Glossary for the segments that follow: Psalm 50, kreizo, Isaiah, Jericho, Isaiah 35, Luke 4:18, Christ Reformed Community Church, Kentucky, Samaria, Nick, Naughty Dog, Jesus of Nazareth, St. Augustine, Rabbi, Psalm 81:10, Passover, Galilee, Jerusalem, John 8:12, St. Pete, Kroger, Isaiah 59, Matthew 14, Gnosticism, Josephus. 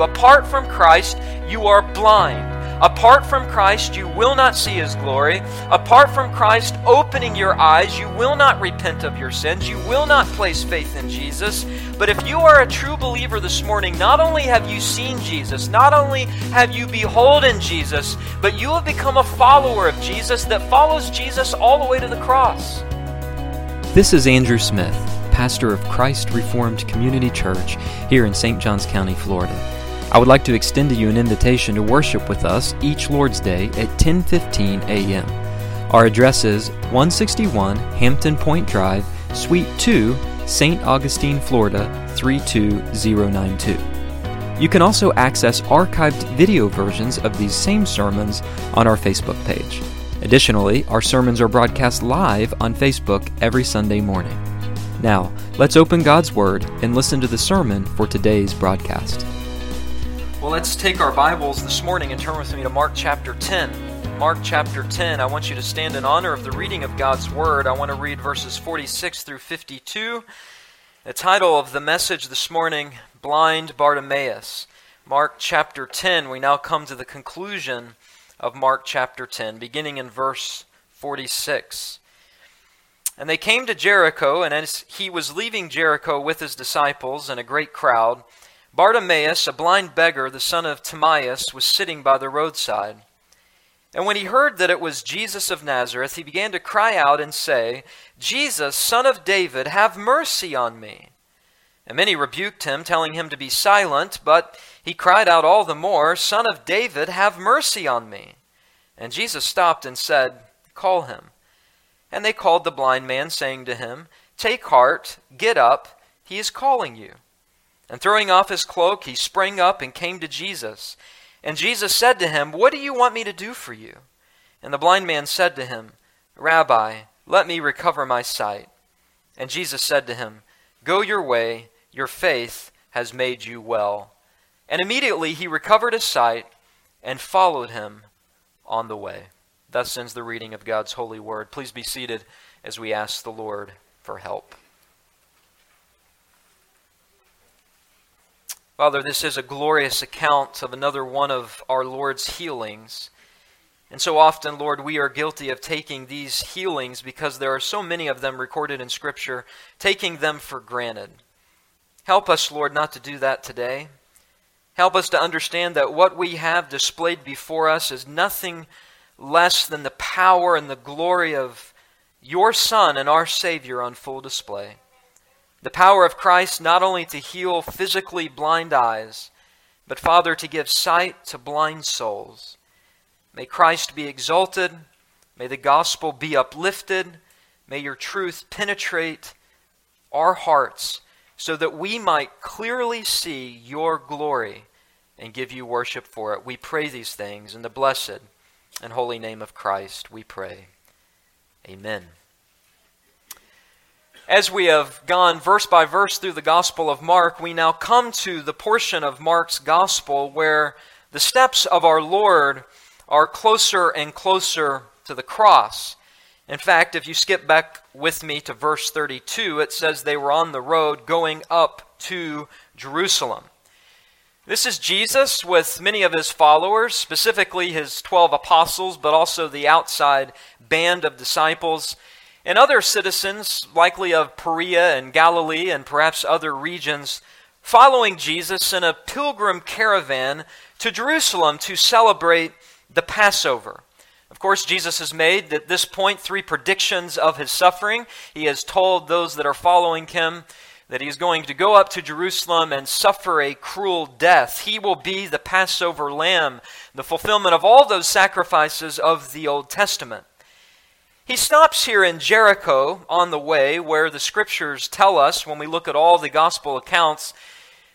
Apart from Christ, you are blind. Apart from Christ, you will not see His glory. Apart from Christ opening your eyes, you will not repent of your sins. You will not place faith in Jesus. But if you are a true believer this morning, not only have you seen Jesus, not only have you beholden Jesus, but you have become a follower of Jesus that follows Jesus all the way to the cross. This is Andrew Smith, pastor of Christ Reformed Community Church here in St. John's County, Florida. I would like to extend to you an invitation to worship with us each Lord's Day at 10:15 a.m. Our address is 161 Hampton Point Drive, Suite 2, St. Augustine, Florida, 32092. You can also access archived video versions of these same sermons on our Facebook page. Additionally, our sermons are broadcast live on Facebook every Sunday morning. Now, let's open God's Word and listen to the sermon for today's broadcast. Well, let's take our Bibles this morning and turn with me to Mark chapter 10. Mark chapter 10, I want you to stand in honor of the reading of God's Word. I want to read verses 46 through 52. The title of the message this morning, Blind Bartimaeus. Mark chapter 10, we now come to the conclusion of Mark chapter 10, beginning in verse 46. And they came to Jericho, and as he was leaving Jericho with his disciples and a great crowd, Bartimaeus, a blind beggar, the son of Timaeus, was sitting by the roadside. And when he heard that it was Jesus of Nazareth, he began to cry out and say, "Jesus, Son of David, have mercy on me." And many rebuked him, telling him to be silent, but he cried out all the more, "Son of David, have mercy on me." And Jesus stopped and said, "Call him." And they called the blind man, saying to him, "Take heart, get up, he is calling you." And throwing off his cloak, he sprang up and came to Jesus. And Jesus said to him, "What do you want me to do for you?" And the blind man said to him, "Rabbi, let me recover my sight." And Jesus said to him, "Go your way, your faith has made you well." And immediately he recovered his sight and followed him on the way. Thus ends the reading of God's holy word. Please be seated as we ask the Lord for help. Father, this is a glorious account of another one of our Lord's healings. And so often, Lord, we are guilty of taking these healings, because there are so many of them recorded in Scripture, taking them for granted. Help us, Lord, not to do that today. Help us to understand that what we have displayed before us is nothing less than the power and the glory of your Son and our Savior on full display. The power of Christ not only to heal physically blind eyes, but, Father, to give sight to blind souls. May Christ be exalted. May the gospel be uplifted. May your truth penetrate our hearts so that we might clearly see your glory and give you worship for it. We pray these things in the blessed and holy name of Christ, we pray. Amen. As we have gone verse by verse through the Gospel of Mark, we now come to the portion of Mark's Gospel where the steps of our Lord are closer and closer to the cross. In fact, if you skip back with me to verse 32, it says they were on the road going up to Jerusalem. This is Jesus with many of his followers, specifically his 12 apostles, but also the outside band of disciples, and other citizens, likely of Perea and Galilee and perhaps other regions, following Jesus in a pilgrim caravan to Jerusalem to celebrate the Passover. Of course, Jesus has made, at this point, three predictions of his suffering. He has told those that are following him that he is going to go up to Jerusalem and suffer a cruel death. He will be the Passover lamb, the fulfillment of all those sacrifices of the Old Testament. He stops here in Jericho on the way, where the Scriptures tell us, when we look at all the Gospel accounts,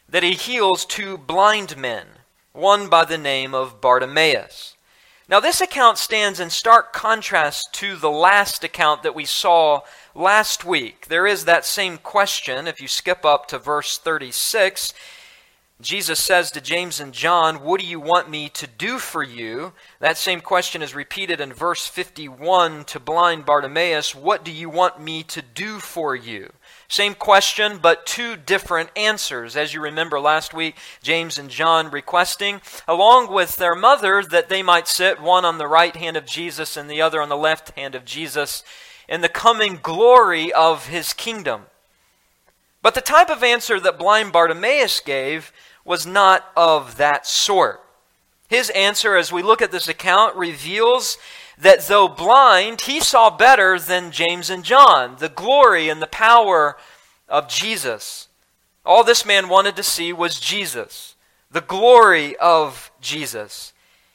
that he heals two blind men, one by the name of Bartimaeus. Now, this account stands in stark contrast to the last account that we saw last week. There is that same question, if you skip up to verse 36, Jesus says to James and John, "What do you want me to do for you?" That same question is repeated in verse 51 to blind Bartimaeus, "What do you want me to do for you?" Same question, but two different answers. As you remember last week, James and John requesting, along with their mother, that they might sit one on the right hand of Jesus and the other on the left hand of Jesus in the coming glory of his kingdom. But the type of answer that blind Bartimaeus gave was not of that sort. His answer, as we look at this account, reveals that though blind, he saw better than James and John, the glory and the power of Jesus. All this man wanted to see was Jesus, the glory of Jesus.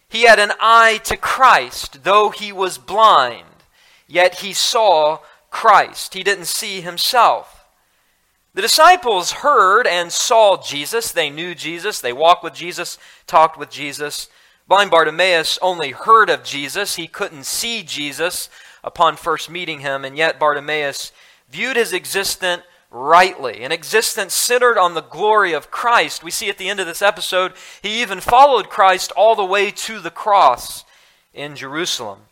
He had an eye to Christ, though he was blind, yet he saw Christ. He didn't see himself. The disciples heard and saw Jesus. They knew Jesus. They walked with Jesus, talked with Jesus. Blind Bartimaeus only heard of Jesus. He couldn't see Jesus upon first meeting him, and yet Bartimaeus viewed his existence rightly, an existence centered on the glory of Christ. We see at the end of this episode, he even followed Christ all the way to the cross in Jerusalem.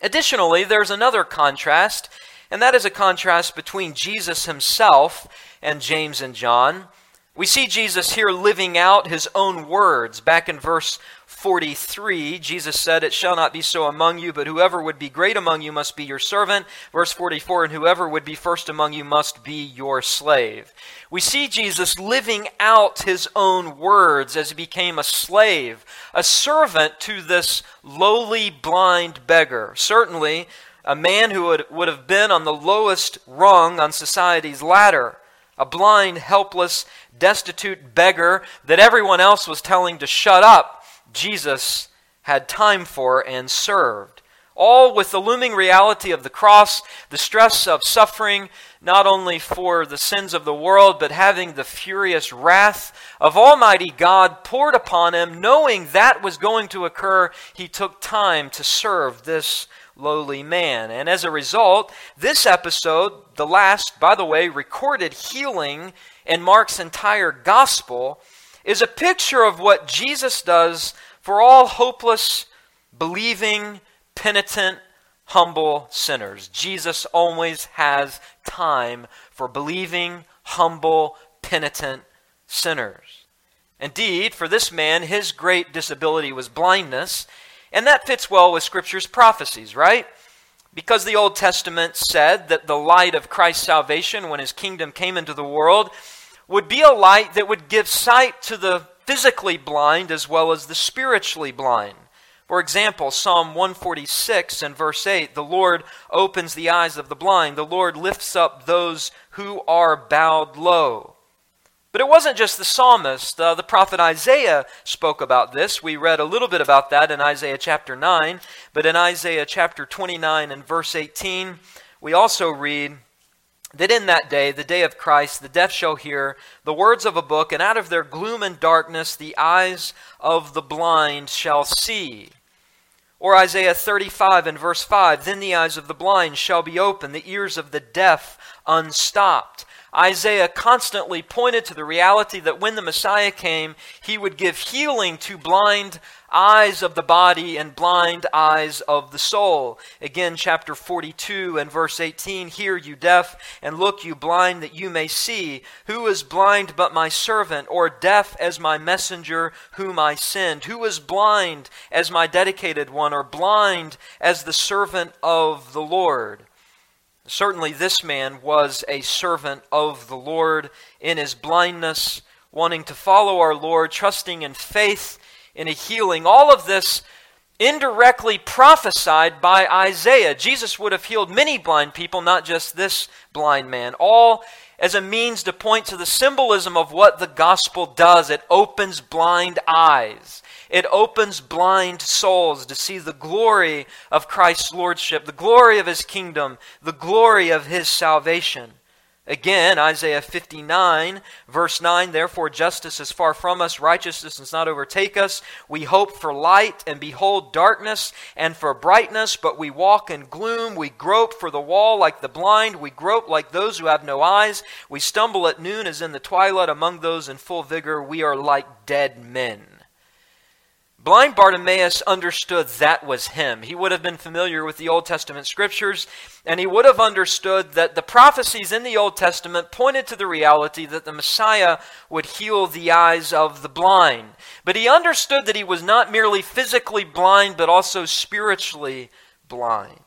Additionally, there's another contrast, and that is a contrast between Jesus himself and James and John. We see Jesus here living out his own words. Back in verse 43, Jesus said, "It shall not be so among you, but whoever would be great among you must be your servant." Verse 44, "And whoever would be first among you must be your slave." We see Jesus living out his own words as he became a slave, a servant to this lowly blind beggar. Certainly, a man who would have been on the lowest rung on society's ladder. A blind, helpless, destitute beggar that everyone else was telling to shut up, Jesus had time for and served. All with the looming reality of the cross, the stress of suffering, not only for the sins of the world, but having the furious wrath of Almighty God poured upon him, knowing that was going to occur, he took time to serve this lowly man. And as a result, this episode, the last, by the way, recorded healing in Mark's entire gospel, is a picture of what Jesus does for all hopeless, believing, penitent, humble sinners. Jesus always has time for believing, humble, penitent sinners. Indeed, for this man, his great disability was blindness. And that fits well with Scripture's prophecies, right? Because the Old Testament said that the light of Christ's salvation, when his kingdom came into the world, would be a light that would give sight to the physically blind as well as the spiritually blind. For example, Psalm 146 and verse 8, "The Lord opens the eyes of the blind. The Lord lifts up those who are bowed low." But it wasn't just the psalmist. The prophet Isaiah spoke about this. We read a little bit about that in Isaiah chapter 9. But in Isaiah chapter 29 and verse 18, we also read that in that day, the day of Christ, the deaf shall hear the words of a book, and out of their gloom and darkness the eyes of the blind shall see. Or Isaiah 35 and verse 5, "Then the eyes of the blind shall be opened, the ears of the deaf unstopped." Isaiah constantly pointed to the reality that when the Messiah came, he would give healing to blind eyes of the body and blind eyes of the soul. Again, chapter 42 and verse 18, "Hear, you deaf, and look, you blind, that you may see. Who is blind but my servant, or deaf as my messenger whom I send? Who is blind as my dedicated one, or blind as the servant of the Lord?" Certainly this man was a servant of the Lord in his blindness, wanting to follow our Lord, trusting in faith in a healing. All of this indirectly prophesied by Isaiah. Jesus would have healed many blind people, not just this blind man. All as a means to point to the symbolism of what the gospel does. It opens blind eyes. It opens blind souls to see the glory of Christ's lordship, the glory of his kingdom, the glory of his salvation. Again, Isaiah 59, verse 9, therefore justice is far from us, righteousness does not overtake us. We hope for light and behold darkness, and for brightness, but we walk in gloom. We grope for the wall like the blind. We grope like those who have no eyes. We stumble at noon as in the twilight among those in full vigor. We are like dead men. Blind Bartimaeus understood that was him. He would have been familiar with the Old Testament scriptures, and he would have understood that the prophecies in the Old Testament pointed to the reality that the Messiah would heal the eyes of the blind. But he understood that he was not merely physically blind, but also spiritually blind.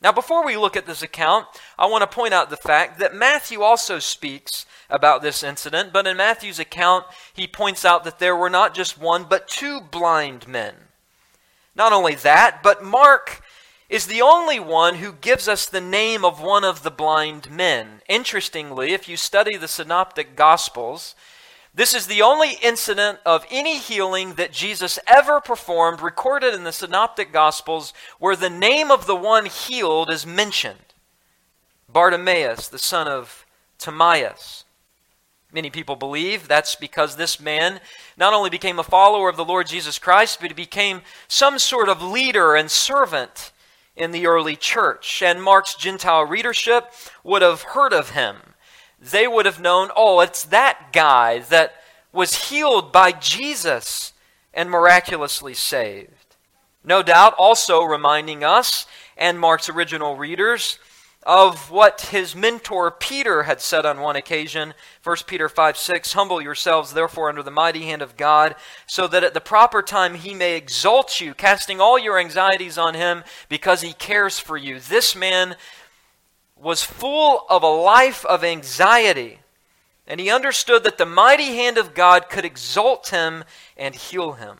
Now, before we look at this account, I want to point out the fact that Matthew also speaks about this incident, but in Matthew's account, he points out that there were not just one, but two blind men. Not only that, but Mark is the only one who gives us the name of one of the blind men. Interestingly, if you study the Synoptic Gospels, this is the only incident of any healing that Jesus ever performed recorded in the Synoptic Gospels where the name of the one healed is mentioned. Bartimaeus, the son of Timaeus. Many people believe that's because this man not only became a follower of the Lord Jesus Christ, but he became some sort of leader and servant in the early church. And Mark's Gentile readership would have heard of him. They would have known, oh, it's that guy that was healed by Jesus and miraculously saved. No doubt also reminding us and Mark's original readers of what his mentor Peter had said on one occasion, First Peter 5, 6, humble yourselves therefore under the mighty hand of God, so that at the proper time he may exalt you, casting all your anxieties on him because he cares for you. This man was full of a life of anxiety, and he understood that the mighty hand of God could exalt him and heal him.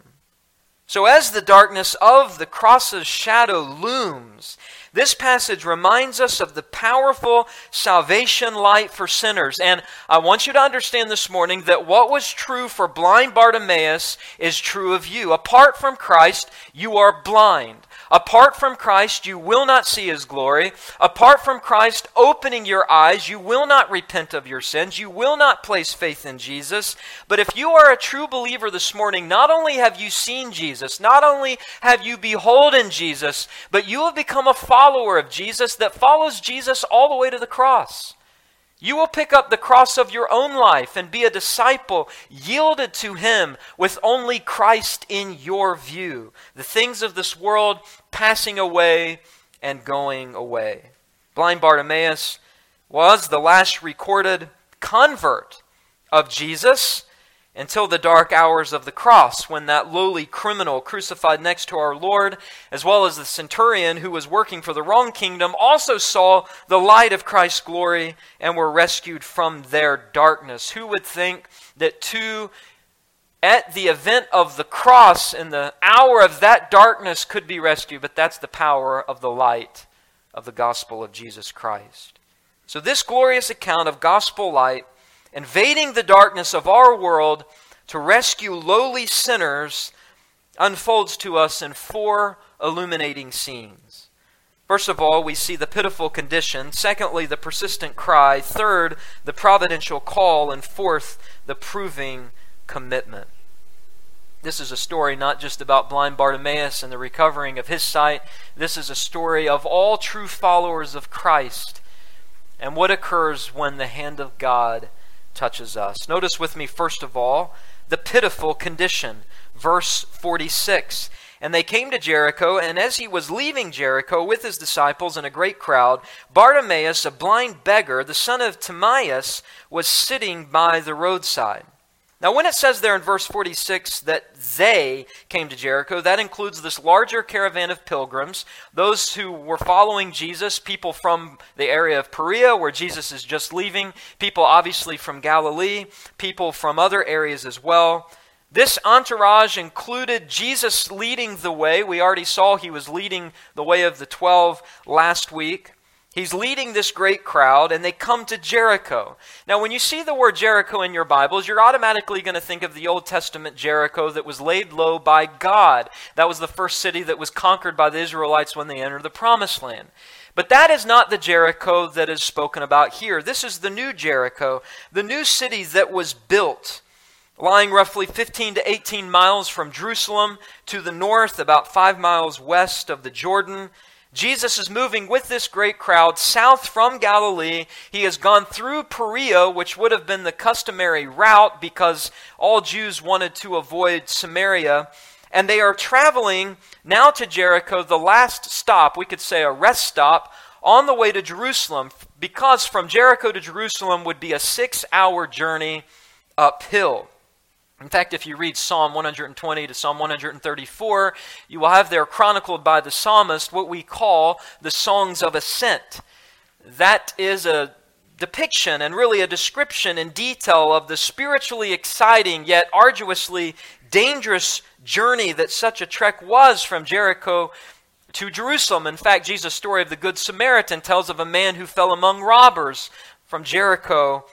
So as the darkness of the cross's shadow looms, this passage reminds us of the powerful salvation light for sinners. And I want you to understand this morning that what was true for blind Bartimaeus is true of you. Apart from Christ, you are blind. Apart from Christ, you will not see his glory. Apart from Christ opening your eyes, you will not repent of your sins. You will not place faith in Jesus. But if you are a true believer this morning, not only have you seen Jesus, not only have you beholden Jesus, but you have become a follower of Jesus that follows Jesus all the way to the cross. You will pick up the cross of your own life and be a disciple yielded to him with only Christ in your view. The things of this world passing away and going away. Blind Bartimaeus was the last recorded convert of Jesus until the dark hours of the cross, when that lowly criminal crucified next to our Lord, as well as the centurion who was working for the wrong kingdom, also saw the light of Christ's glory and were rescued from their darkness. Who would think that two, at the event of the cross, in the hour of that darkness, could be rescued? But that's the power of the light of the gospel of Jesus Christ. So this glorious account of gospel light invading the darkness of our world to rescue lowly sinners unfolds to us in four illuminating scenes. First of all, we see the pitiful condition. Secondly, the persistent cry. Third, the providential call. And fourth, the proving commitment. This is a story not just about blind Bartimaeus and the recovering of his sight. This is a story of all true followers of Christ and what occurs when the hand of God touches us. Notice with me, first of all, the pitiful condition. Verse 46. And they came to Jericho, and as he was leaving Jericho with his disciples and a great crowd, Bartimaeus, a blind beggar, the son of Timaeus, was sitting by the roadside. Now, when it says there in verse 46 that they came to Jericho, that includes this larger caravan of pilgrims, those who were following Jesus, people from the area of Perea where Jesus is just leaving, people obviously from Galilee, people from other areas as well. This entourage included Jesus leading the way. We already saw he was leading the way of the 12 last week. He's leading this great crowd, and they come to Jericho. Now, when you see the word Jericho in your Bibles, you're automatically going to think of the Old Testament Jericho that was laid low by God. That was the first city that was conquered by the Israelites when they entered the Promised Land. But that is not the Jericho that is spoken about here. This is the new Jericho, the new city that was built, lying roughly 15 to 18 miles from Jerusalem to the north, about 5 miles west of the Jordan. Jesus is moving with this great crowd south from Galilee. He has gone through Perea, which would have been the customary route because all Jews wanted to avoid Samaria. And they are traveling now to Jericho, the last stop, we could say a rest stop, on the way to Jerusalem, because from Jericho to Jerusalem would be a 6-hour journey uphill. In fact, if you read Psalm 120 to Psalm 134, you will have there chronicled by the psalmist what we call the songs of ascent. That is a depiction and really a description in detail of the spiritually exciting yet arduously dangerous journey that such a trek was from Jericho to Jerusalem. In fact, Jesus' story of the Good Samaritan tells of a man who fell among robbers from Jericho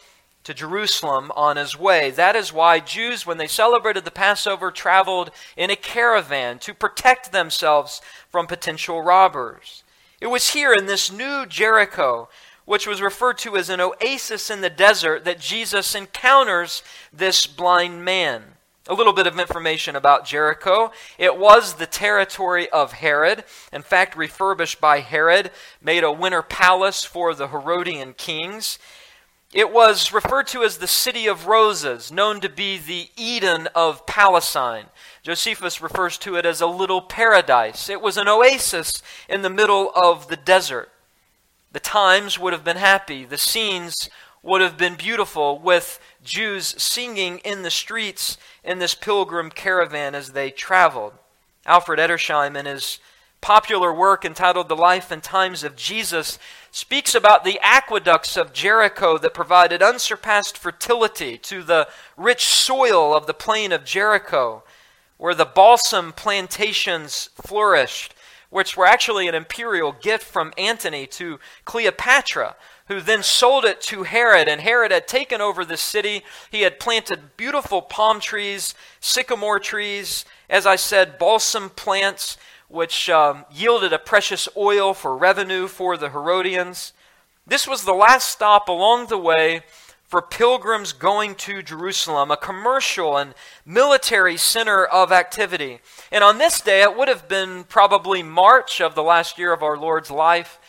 to Jerusalem on his way. That is why Jews, when they celebrated the Passover, traveled in a caravan to protect themselves from potential robbers. It was here in this new Jericho, which was referred to as an oasis in the desert, that Jesus encounters this blind man. A little bit of information about Jericho. It was the territory of Herod. In fact, refurbished by Herod, made a winter palace for the Herodian kings. It was referred to as the City of Roses, known to be the Eden of Palestine. Josephus refers to it as a little paradise. It was an oasis in the middle of the desert. The times would have been happy. The scenes would have been beautiful, with Jews singing in the streets in this pilgrim caravan as they traveled. Alfred Edersheim, in his popular work entitled The Life and Times of Jesus, speaks about the aqueducts of Jericho that provided unsurpassed fertility to the rich soil of the plain of Jericho, where the balsam plantations flourished, which were actually an imperial gift from Antony to Cleopatra, who then sold it to Herod. And Herod had taken over the city. He had planted beautiful palm trees, sycamore trees, as I said, balsam plants, which yielded a precious oil for revenue for the Herodians. This was the last stop along the way for pilgrims going to Jerusalem, a commercial and military center of activity. And on this day, it would have been probably March of the last year of our Lord's life,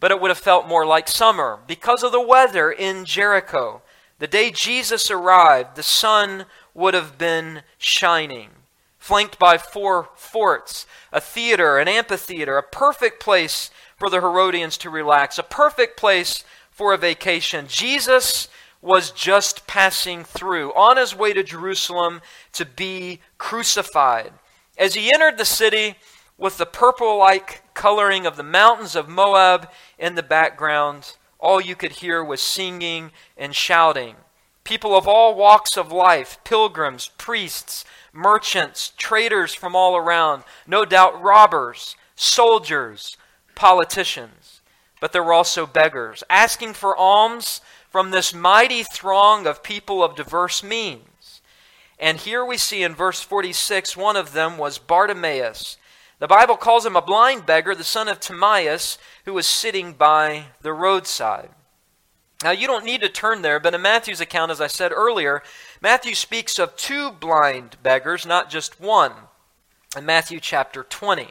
but it would have felt more like summer because of the weather in Jericho. The day Jesus arrived, the sun would have been shining, flanked by 4 forts, a theater, an amphitheater, a perfect place for the Herodians to relax, a perfect place for a vacation. Jesus was just passing through, on his way to Jerusalem to be crucified. As he entered the city with the purple-like coloring of the mountains of Moab in the background, all you could hear was singing and shouting. People of all walks of life, pilgrims, priests, merchants, traders from all around, no doubt robbers, soldiers, politicians. But there were also beggars asking for alms from this mighty throng of people of diverse means. And here we see in verse 46, one of them was Bartimaeus. The Bible calls him a blind beggar, the son of Timaeus, who was sitting by the roadside. Now, you don't need to turn there, but in Matthew's account, as I said earlier, Matthew speaks of 2 blind beggars, not just one, in Matthew chapter 20.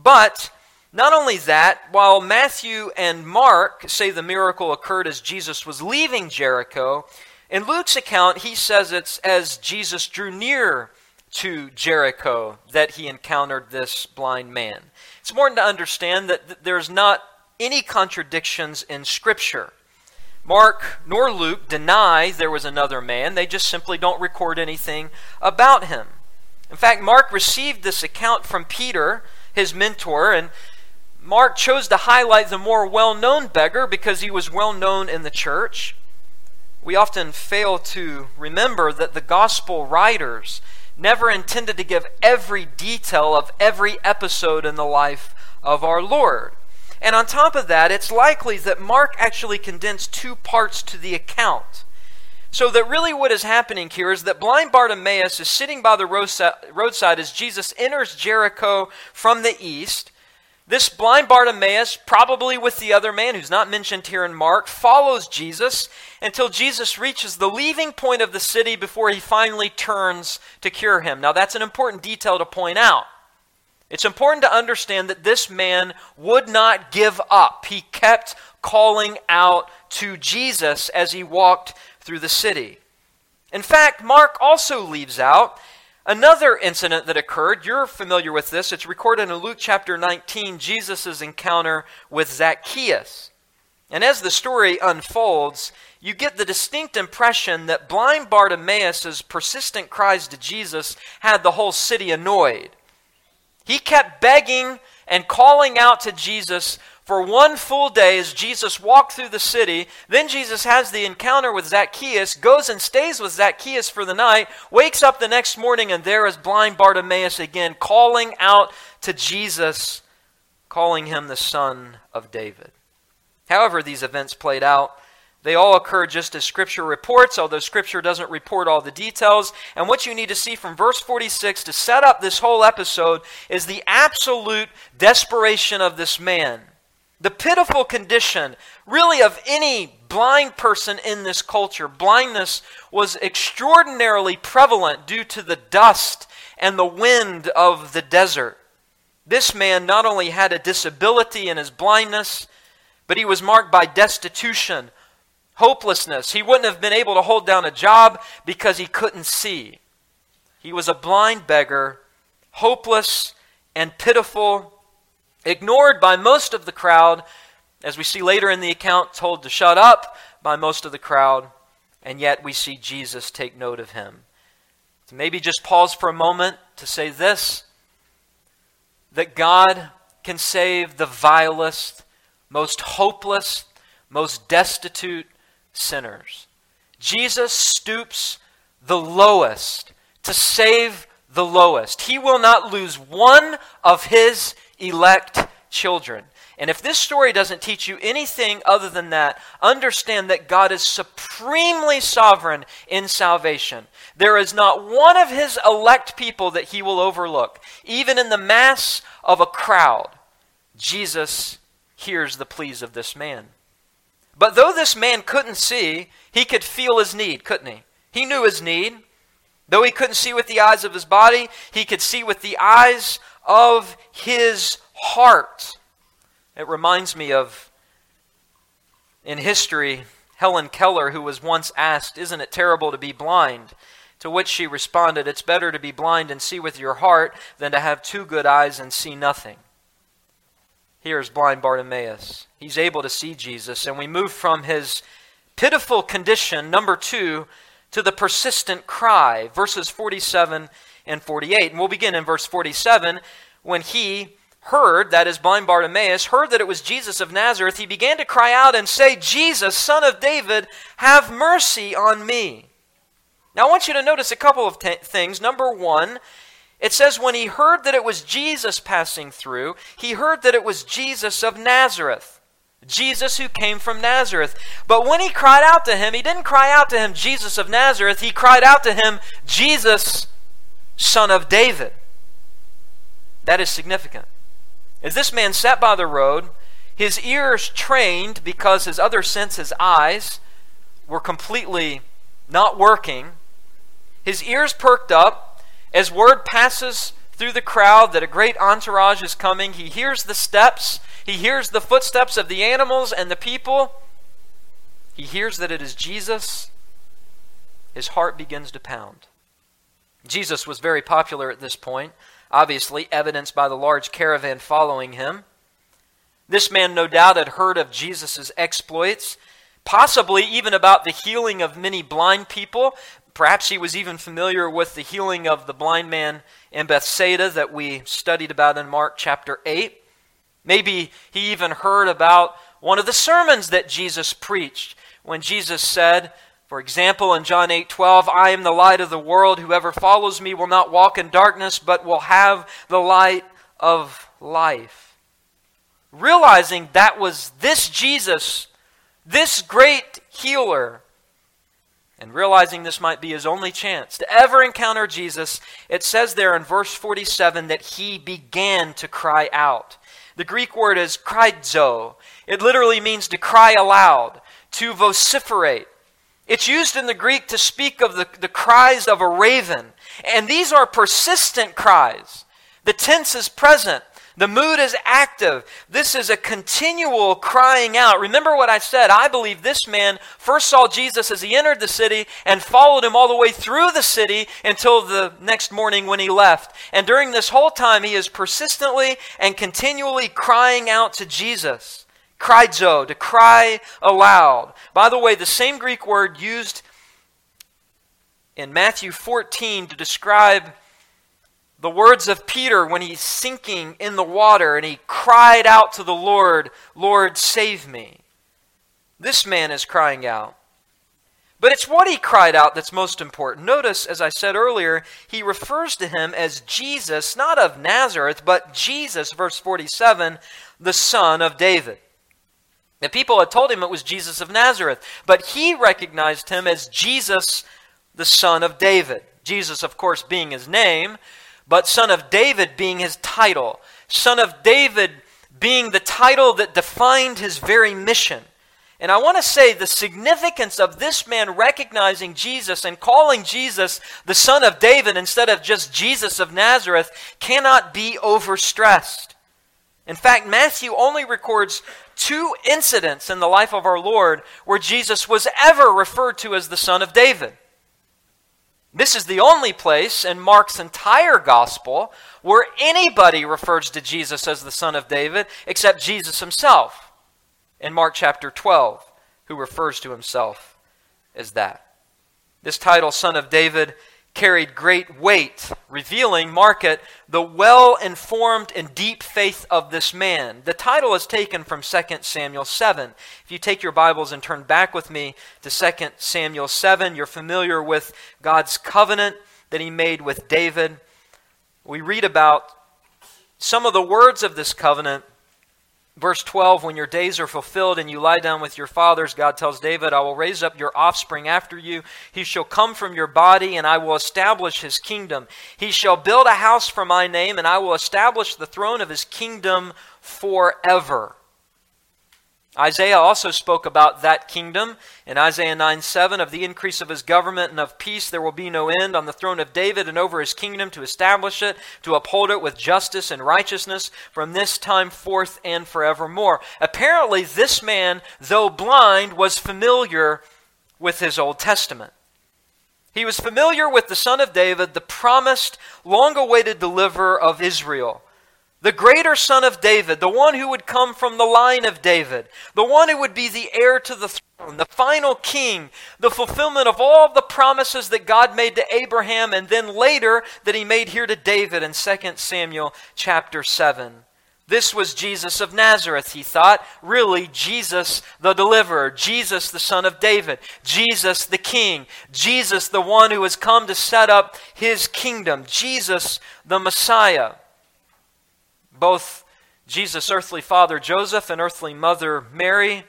But not only that, while Matthew and Mark say the miracle occurred as Jesus was leaving Jericho, in Luke's account, he says it's as Jesus drew near to Jericho that he encountered this blind man. It's important to understand that there's not any contradictions in Scripture. Mark nor Luke deny there was another man. They just simply don't record anything about him. In fact, Mark received this account from Peter, his mentor, and Mark chose to highlight the more well-known beggar because he was well-known in the church. We often fail to remember that the gospel writers never intended to give every detail of every episode in the life of our Lord. And on top of that, it's likely that Mark actually condensed two parts to the account. So that really what is happening here is that blind Bartimaeus is sitting by the roadside as Jesus enters Jericho from the east. This blind Bartimaeus, probably with the other man who's not mentioned here in Mark, follows Jesus until Jesus reaches the leaving point of the city before he finally turns to cure him. Now that's an important detail to point out. It's important to understand that this man would not give up. He kept calling out to Jesus as he walked through the city. In fact, Mark also leaves out another incident that occurred. You're familiar with this. It's recorded in Luke chapter 19, Jesus' encounter with Zacchaeus. And as the story unfolds, you get the distinct impression that blind Bartimaeus' persistent cries to Jesus had the whole city annoyed. He kept begging and calling out to Jesus for one full day as Jesus walked through the city. Then Jesus has the encounter with Zacchaeus, goes and stays with Zacchaeus for the night, wakes up the next morning, and there is blind Bartimaeus again, calling out to Jesus, calling him the Son of David. However these events played out, they all occur just as Scripture reports, although Scripture doesn't report all the details. And what you need to see from verse 46 to set up this whole episode is the absolute desperation of this man. The pitiful condition, really, of any blind person in this culture. Blindness was extraordinarily prevalent due to the dust and the wind of the desert. This man not only had a disability in his blindness, but he was marked by destitution, hopelessness. He wouldn't have been able to hold down a job because he couldn't see. He was a blind beggar, hopeless and pitiful, ignored by most of the crowd, as we see later in the account, told to shut up by most of the crowd, and yet we see Jesus take note of him. So maybe just pause for a moment to say this, that God can save the vilest, most hopeless, most destitute sinners. Jesus stoops the lowest to save the lowest. He will not lose one of his elect children. And if this story doesn't teach you anything other than that, understand that God is supremely sovereign in salvation. There is not one of his elect people that he will overlook. Even in the mass of a crowd, Jesus hears the pleas of this man. But though this man couldn't see, he could feel his need, couldn't he? He knew his need. Though he couldn't see with the eyes of his body, he could see with the eyes of his heart. It reminds me of, in history, Helen Keller, who was once asked, "Isn't it terrible to be blind?" To which she responded, "It's better to be blind and see with your heart than to have two good eyes and see nothing." Here's blind Bartimaeus. He's able to see Jesus, and we move from his pitiful condition, number two, to the persistent cry, verses 47 and 48. And we'll begin in verse 47. When he heard, that is blind Bartimaeus, heard that it was Jesus of Nazareth, he began to cry out and say, "Jesus, Son of David, have mercy on me." Now I want you to notice a couple of things. Number one, it says when he heard that it was Jesus passing through, he heard that it was Jesus of Nazareth. Jesus who came from Nazareth. But when he cried out to him, he didn't cry out to him, Jesus of Nazareth. He cried out to him, Jesus, Son of David. That is significant. As this man sat by the road, his ears trained because his other sense, his eyes, were completely not working. His ears perked up as word passes through the crowd that a great entourage is coming. He hears the steps. He hears the footsteps of the animals and the people. He hears that it is Jesus. His heart begins to pound. Jesus was very popular at this point, obviously evidenced by the large caravan following him. This man no doubt had heard of Jesus' exploits, possibly even about the healing of many blind people. Perhaps he was even familiar with the healing of the blind man in Bethsaida that we studied about in Mark chapter 8. Maybe he even heard about one of the sermons that Jesus preached when Jesus said, for example, in John 8:12, "I am the light of the world. Whoever follows me will not walk in darkness, but will have the light of life." realizing that was this Jesus, this great healer, and realizing this might be his only chance to ever encounter Jesus, it says there in verse 47 that he began to cry out. The Greek word is kreizo. It literally means to cry aloud, to vociferate. It's used in the Greek to speak of the cries of a raven. And these are persistent cries. The tense is present. The mood is active. This is a continual crying out. Remember what I said. I believe this man first saw Jesus as he entered the city and followed him all the way through the city until the next morning when he left. And during this whole time, he is persistently and continually crying out to Jesus. Kreizo, to cry aloud. By the way, the same Greek word used in Matthew 14 to describe the words of Peter when he's sinking in the water and he cried out to the Lord, "Lord, save me." This man is crying out. But it's what he cried out that's most important. Notice, as I said earlier, he refers to him as Jesus, not of Nazareth, but Jesus, verse 47, the Son of David. The people had told him it was Jesus of Nazareth, but he recognized him as Jesus, the Son of David. Jesus, of course, being his name, but Son of David being his title. Son of David being the title that defined his very mission. And I want to say the significance of this man recognizing Jesus and calling Jesus the Son of David instead of just Jesus of Nazareth cannot be overstressed. In fact, Matthew only records 2 incidents in the life of our Lord where Jesus was ever referred to as the Son of David. This is the only place in Mark's entire gospel where anybody refers to Jesus as the Son of David except Jesus himself in Mark chapter 12, who refers to himself as that. This title, Son of David, carried great weight, revealing, mark it, the well-informed and deep faith of this man. The title is taken from 2 Samuel 7. If you take your Bibles and turn back with me to 2 Samuel 7, you're familiar with God's covenant that he made with David. We read about some of the words of this covenant. Verse 12, when your days are fulfilled and you lie down with your fathers, God tells David, I will raise up your offspring after you. He shall come from your body, and I will establish his kingdom. He shall build a house for my name, and I will establish the throne of his kingdom forever. Isaiah also spoke about that kingdom in Isaiah 9:7, of the increase of his government and of peace there will be no end on the throne of David and over his kingdom to establish it, to uphold it with justice and righteousness from this time forth and forevermore. Apparently this man, though blind, was familiar with his Old Testament. He was familiar with the Son of David, the promised, long-awaited deliverer of Israel. The greater Son of David, the one who would come from the line of David, the one who would be the heir to the throne, the final king, the fulfillment of all the promises that God made to Abraham and then later that he made here to David in 2 Samuel chapter 7. This was Jesus of Nazareth, he thought. Really, Jesus the deliverer, Jesus the Son of David, Jesus the King, Jesus the one who has come to set up his kingdom, Jesus the Messiah. Both Jesus' earthly father Joseph and earthly mother Mary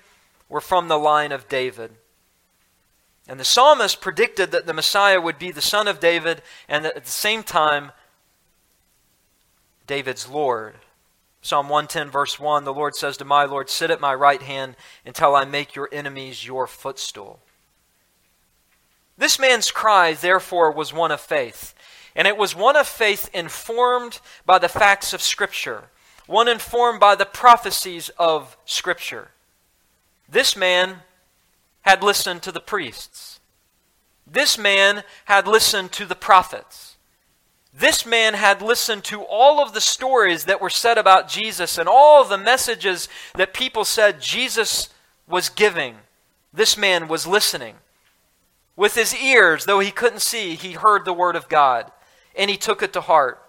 were from the line of David. And the psalmist predicted that the Messiah would be the Son of David and at the same time David's Lord. Psalm 110 verse 1, the Lord says to my Lord, sit at my right hand until I make your enemies your footstool. This man's cry, therefore, was one of faith. And it was one of faith informed by the facts of Scripture, one informed by the prophecies of Scripture. This man had listened to the priests. This man had listened to the prophets. This man had listened to all of the stories that were said about Jesus and all of the messages that people said Jesus was giving. This man was listening. With his ears, though he couldn't see, he heard the word of God. And he took it to heart.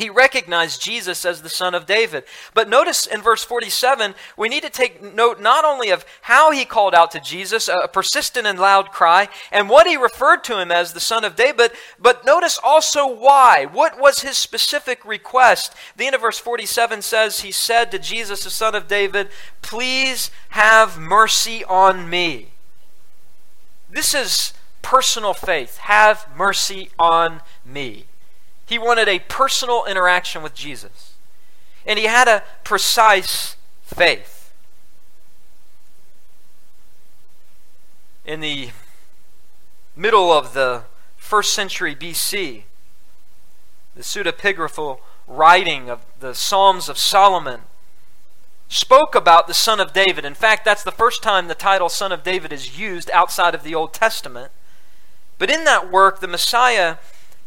He recognized Jesus as the Son of David. But notice in verse 47, we need to take note not only of how he called out to Jesus, a persistent and loud cry, and what he referred to him as the Son of David, but notice also why. What was his specific request? The end of verse 47 says, he said to Jesus, the Son of David, "Please have mercy on me." This is personal faith. Have mercy on me. He wanted a personal interaction with Jesus. And he had a precise faith. In the middle of the 1st century BC, the pseudepigraphal writing of the Psalms of Solomon spoke about the Son of David. In fact, that's the first time the title Son of David is used outside of the Old Testament. But in that work, the Messiah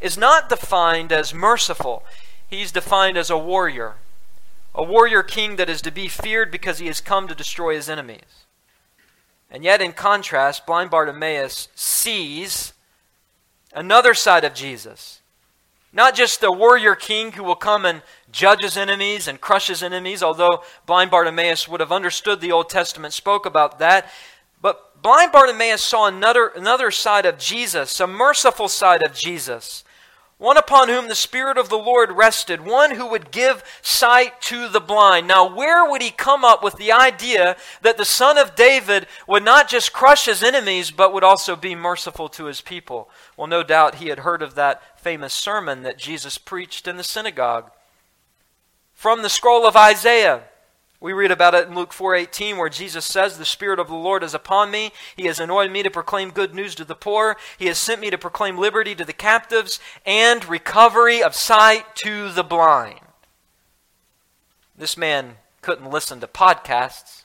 is not defined as merciful. He's defined as a warrior king that is to be feared because he has come to destroy his enemies. And yet, in contrast, blind Bartimaeus sees another side of Jesus. Not just the warrior king who will come and judge his enemies and crush his enemies, although blind Bartimaeus would have understood the Old Testament, spoke about that. But blind Bartimaeus saw another side of Jesus, a merciful side of Jesus. One upon whom the Spirit of the Lord rested, one who would give sight to the blind. Now, where would he come up with the idea that the Son of David would not just crush his enemies, but would also be merciful to his people? Well, no doubt he had heard of that famous sermon that Jesus preached in the synagogue. From the scroll of Isaiah, we read about it in Luke 4:18, where Jesus says, "The Spirit of the Lord is upon me. He has anointed me to proclaim good news to the poor. He has sent me to proclaim liberty to the captives and recovery of sight to the blind." This man couldn't listen to podcasts,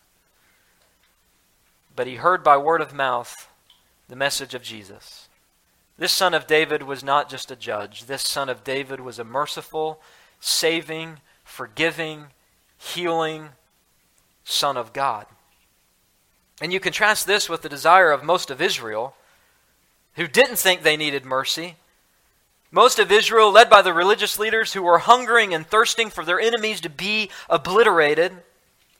but he heard by word of mouth the message of Jesus. This Son of David was not just a judge. This Son of David was a merciful, saving, forgiving, healing Son of God. And you contrast this with the desire of most of Israel, who didn't think they needed mercy. Most of Israel, led by the religious leaders who were hungering and thirsting for their enemies to be obliterated.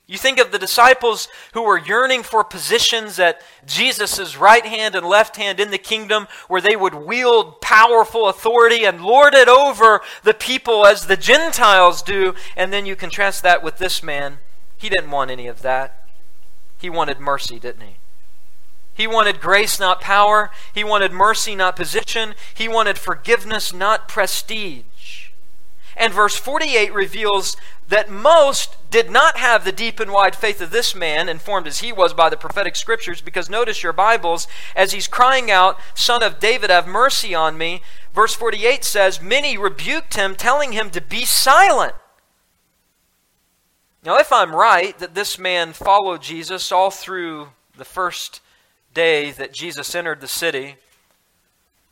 You think of the disciples who were yearning for positions at Jesus' right hand and left hand in the kingdom, where they would wield powerful authority and lord it over the people as the Gentiles do. And then you contrast that with this man. He didn't want any of that. He wanted mercy, didn't he? He wanted grace, not power. He wanted mercy, not position. He wanted forgiveness, not prestige. And verse 48 reveals that most did not have the deep and wide faith of this man, informed as he was by the prophetic scriptures, because notice your Bibles, as he's crying out, "Son of David, have mercy on me," verse 48 says, many rebuked him, telling him to be silent. Now, if I'm right, that this man followed Jesus all through the first day that Jesus entered the city,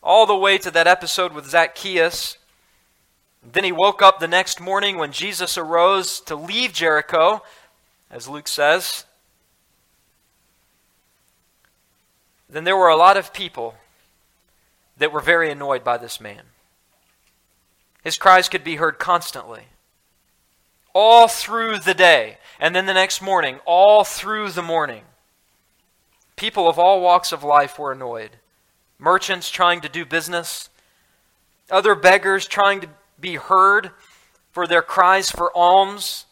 all the way to that episode with Zacchaeus. Then he woke up the next morning when Jesus arose to leave Jericho, as Luke says. Then there were a lot of people that were very annoyed by this man. His cries could be heard constantly, all through the day, and then the next morning, all through the morning. People of all walks of life were annoyed. Merchants trying to do business, other beggars trying to be heard for their cries for alms,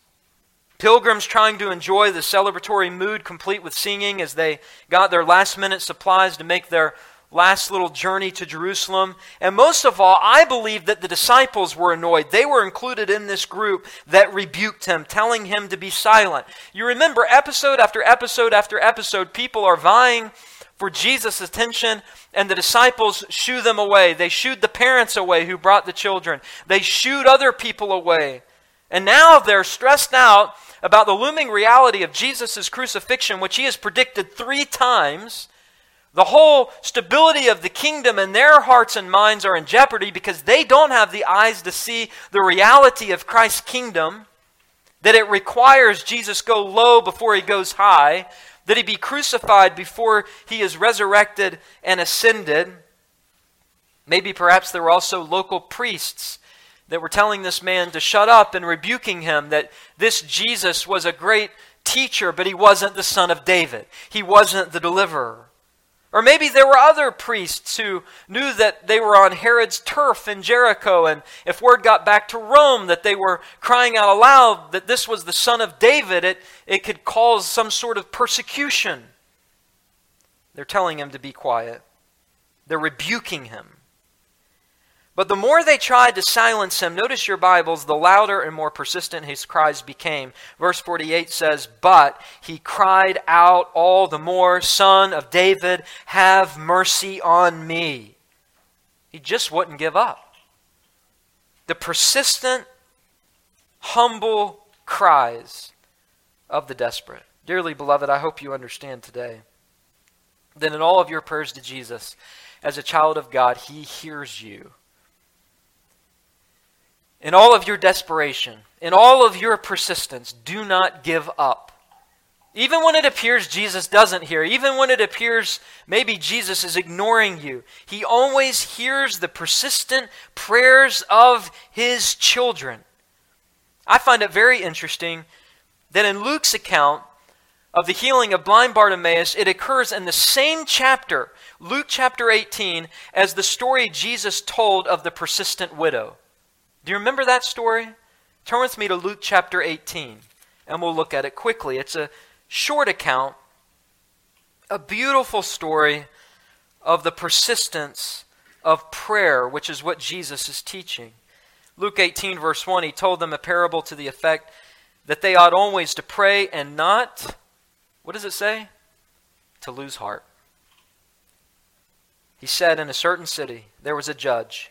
pilgrims trying to enjoy the celebratory mood complete with singing as they got their last-minute supplies to make their last little journey to Jerusalem. And most of all, I believe that the disciples were annoyed. They were included in this group that rebuked him, telling him to be silent. You remember episode after episode after episode, people are vying for Jesus' attention, and the disciples shoo them away. They shooed the parents away who brought the children. They shooed other people away. And now they're stressed out about the looming reality of Jesus' crucifixion, which he has predicted 3 times. The whole stability of the kingdom and their hearts and minds are in jeopardy because they don't have the eyes to see the reality of Christ's kingdom, that it requires Jesus go low before he goes high, that he be crucified before he is resurrected and ascended. Maybe perhaps there were also local priests that were telling this man to shut up and rebuking him, that this Jesus was a great teacher, but he wasn't the Son of David. He wasn't the deliverer. Or maybe there were other priests who knew that they were on Herod's turf in Jericho, and if word got back to Rome that they were crying out aloud that this was the Son of David, it could cause some sort of persecution. They're telling him to be quiet. They're rebuking him. But the more they tried to silence him, notice your Bibles, the louder and more persistent his cries became. Verse 48 says, "But he cried out all the more, 'Son of David, have mercy on me.'" He just wouldn't give up. The persistent, humble cries of the desperate. Dearly beloved, I hope you understand today that in all of your prayers to Jesus, as a child of God, he hears you. In all of your desperation, in all of your persistence, do not give up. Even when it appears Jesus doesn't hear, even when it appears maybe Jesus is ignoring you, he always hears the persistent prayers of his children. I find it very interesting that in Luke's account of the healing of blind Bartimaeus, it occurs in the same chapter, Luke chapter 18, as the story Jesus told of the persistent widow. Do you remember that story? Turn with me to Luke chapter 18, and we'll look at it quickly. It's a short account, a beautiful story of the persistence of prayer, which is what Jesus is teaching. Luke 18, verse 1, he told them a parable to the effect that they ought always to pray and not, what does it say? To lose heart. He said, "In a certain city, there was a judge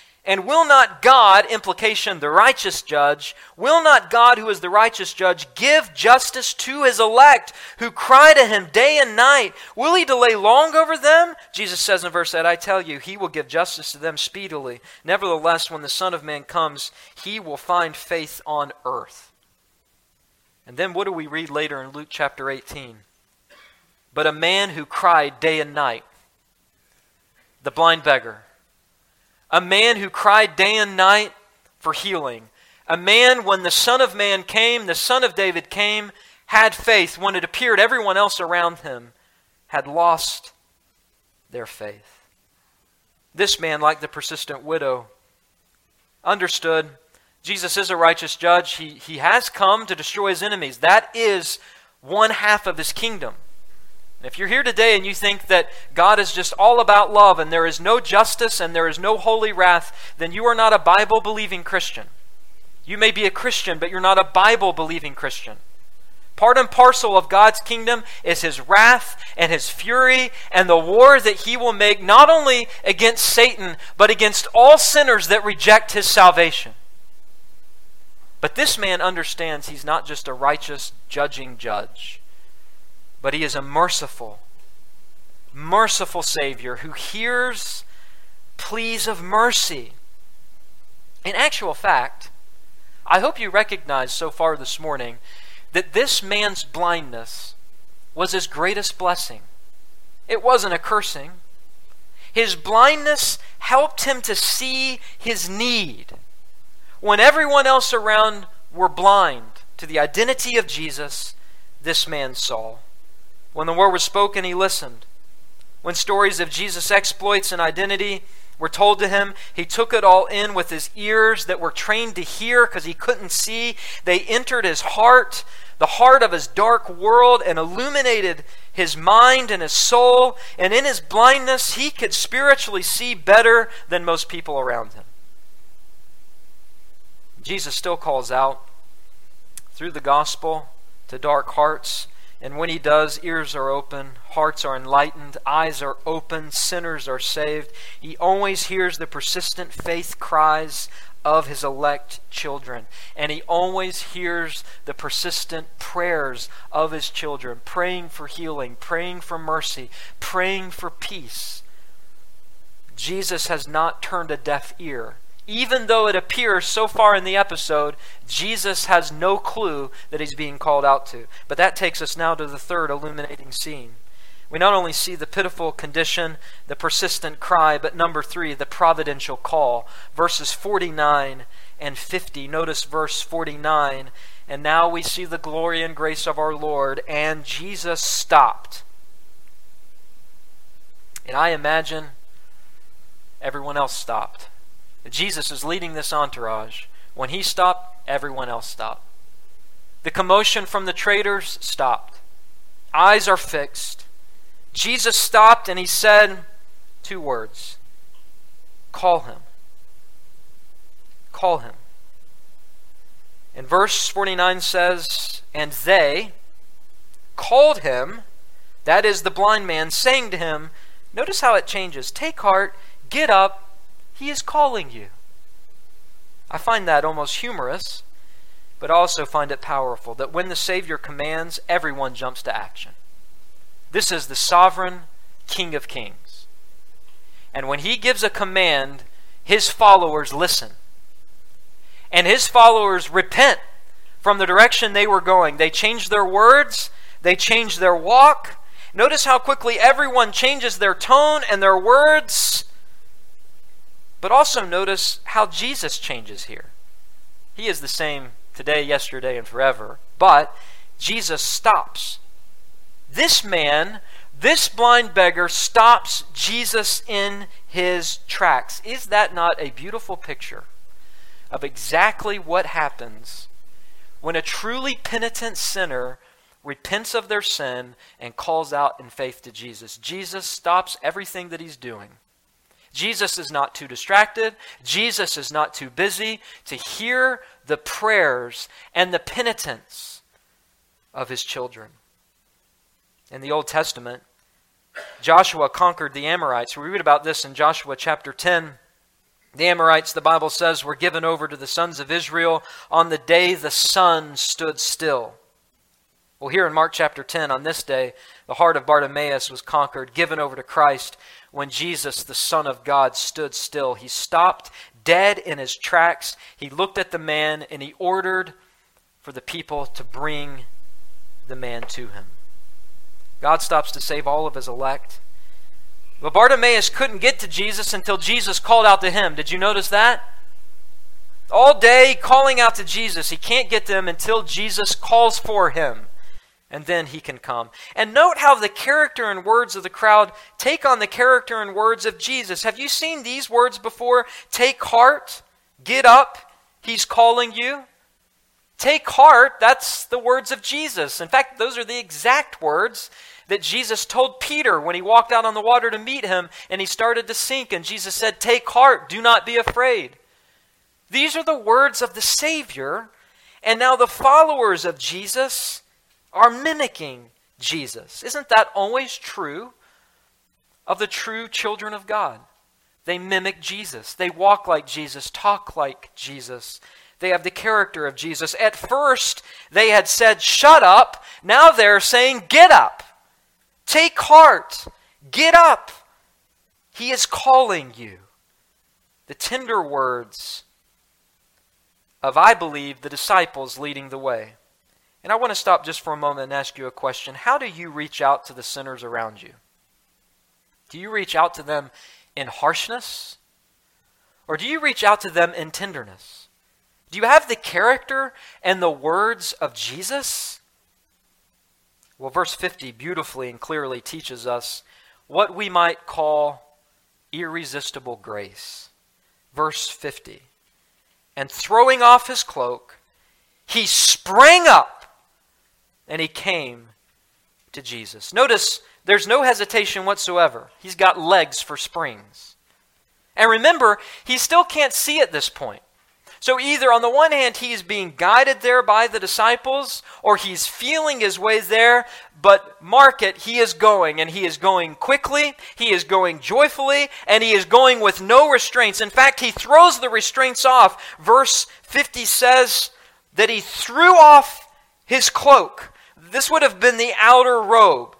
And will not God," implication the righteous judge, "will not God, who is the righteous judge, give justice to his elect who cry to him day and night? Will he delay long over them?' Jesus says in verse 8, 'I tell you, he will give justice to them speedily. Nevertheless, when the Son of Man comes, he will find faith on earth.'" And then what do we read later in Luke chapter 18? "But a man who cried day and night," the blind beggar, a man who cried day and night for healing. A man, when the Son of Man came, the Son of David came, had faith. When it appeared everyone else around him had lost their faith. This man, like the persistent widow, understood Jesus is a righteous judge. He has come to destroy his enemies. That is one half of his kingdom. And if you're here today and you think that God is just all about love and there is no justice and there is no holy wrath, then you are not a Bible-believing Christian. You may be a Christian, but you're not a Bible-believing Christian. Part and parcel of God's kingdom is his wrath and his fury and the war that he will make not only against Satan, but against all sinners that reject his salvation. But this man understands he's not just a righteous, judging judge, but he is a merciful, merciful Savior who hears pleas of mercy. In actual fact, I hope you recognize so far this morning that this man's blindness was his greatest blessing. It wasn't a cursing. His blindness helped him to see his need. When everyone else around were blind to the identity of Jesus, this man saw. When the word was spoken, he listened. When stories of Jesus' exploits and identity were told to him, he took it all in with his ears that were trained to hear because he couldn't see. They entered his heart, the heart of his dark world, and illuminated his mind and his soul. And in his blindness, he could spiritually see better than most people around him. Jesus still calls out through the gospel to dark hearts. And when he does, ears are open, hearts are enlightened, eyes are open, sinners are saved. He always hears the persistent faith cries of his elect children. And he always hears the persistent prayers of his children, praying for healing, praying for mercy, praying for peace. Jesus has not turned a deaf ear. Even though it appears so far in the episode, Jesus has no clue that he's being called out to. But that takes us now to the third illuminating scene. We not only see the pitiful condition, the persistent cry, but number three, the providential call. Verses 49 and 50. Notice verse 49. And now we see the glory and grace of our Lord, and Jesus stopped. And I imagine everyone else stopped. Jesus is leading this entourage. When he stopped, everyone else stopped. The commotion from the traders stopped. Eyes are fixed. Jesus stopped and he said two words. Call him. Call him. And verse 49 says, and they called him, that is the blind man, saying to him, notice how it changes. Take heart, get up, he is calling you. I find that almost humorous, but also find it powerful that when the Savior commands, everyone jumps to action. This is the sovereign King of Kings. And when he gives a command, his followers listen. And his followers repent from the direction they were going. They change their words. They change their walk. Notice how quickly everyone changes their tone and their words. But also notice how Jesus changes here. He is the same today, yesterday, and forever. But Jesus stops. This man, this blind beggar, stops Jesus in his tracks. Is that not a beautiful picture of exactly what happens when a truly penitent sinner repents of their sin and calls out in faith to Jesus? Jesus stops everything that he's doing. Jesus is not too distracted. Jesus is not too busy to hear the prayers and the penitence of his children. In the Old Testament, Joshua conquered the Amorites. We read about this in Joshua chapter 10. The Amorites, the Bible says, were given over to the sons of Israel on the day the sun stood still. Well, here in Mark chapter 10, on this day, the heart of Bartimaeus was conquered, given over to Christ when Jesus, the Son of God, stood still. He stopped dead in his tracks. He looked at the man and he ordered for the people to bring the man to him. God stops to save all of his elect. But Bartimaeus couldn't get to Jesus until Jesus called out to him. Did you notice that? All day calling out to Jesus. He can't get to him until Jesus calls for him. And then he can come. And note how the character and words of the crowd take on the character and words of Jesus. Have you seen these words before? Take heart, get up, he's calling you. Take heart, that's the words of Jesus. In fact, those are the exact words that Jesus told Peter when he walked out on the water to meet him and he started to sink. And Jesus said, take heart, do not be afraid. These are the words of the Savior. And now the followers of Jesus are mimicking Jesus. Isn't that always true of the true children of God? They mimic Jesus. They walk like Jesus, talk like Jesus. They have the character of Jesus. At first, they had said, shut up. Now they're saying, get up. Take heart. Get up. He is calling you. The tender words of, I believe, the disciples leading the way. And I want to stop just for a moment and ask you a question. How do you reach out to the sinners around you? Do you reach out to them in harshness? Or do you reach out to them in tenderness? Do you have the character and the words of Jesus? Well, verse 50 beautifully and clearly teaches us what we might call irresistible grace. Verse 50. And throwing off his cloak, he sprang up and he came to Jesus. Notice there's no hesitation whatsoever. He's got legs for springs. And remember, he still can't see at this point. So either on the one hand, he's being guided there by the disciples, or he's feeling his way there, but mark it, he is going, and he is going quickly, he is going joyfully, and he is going with no restraints. In fact, he throws the restraints off. Verse 50 says that he threw off his cloak. This would have been the outer robe.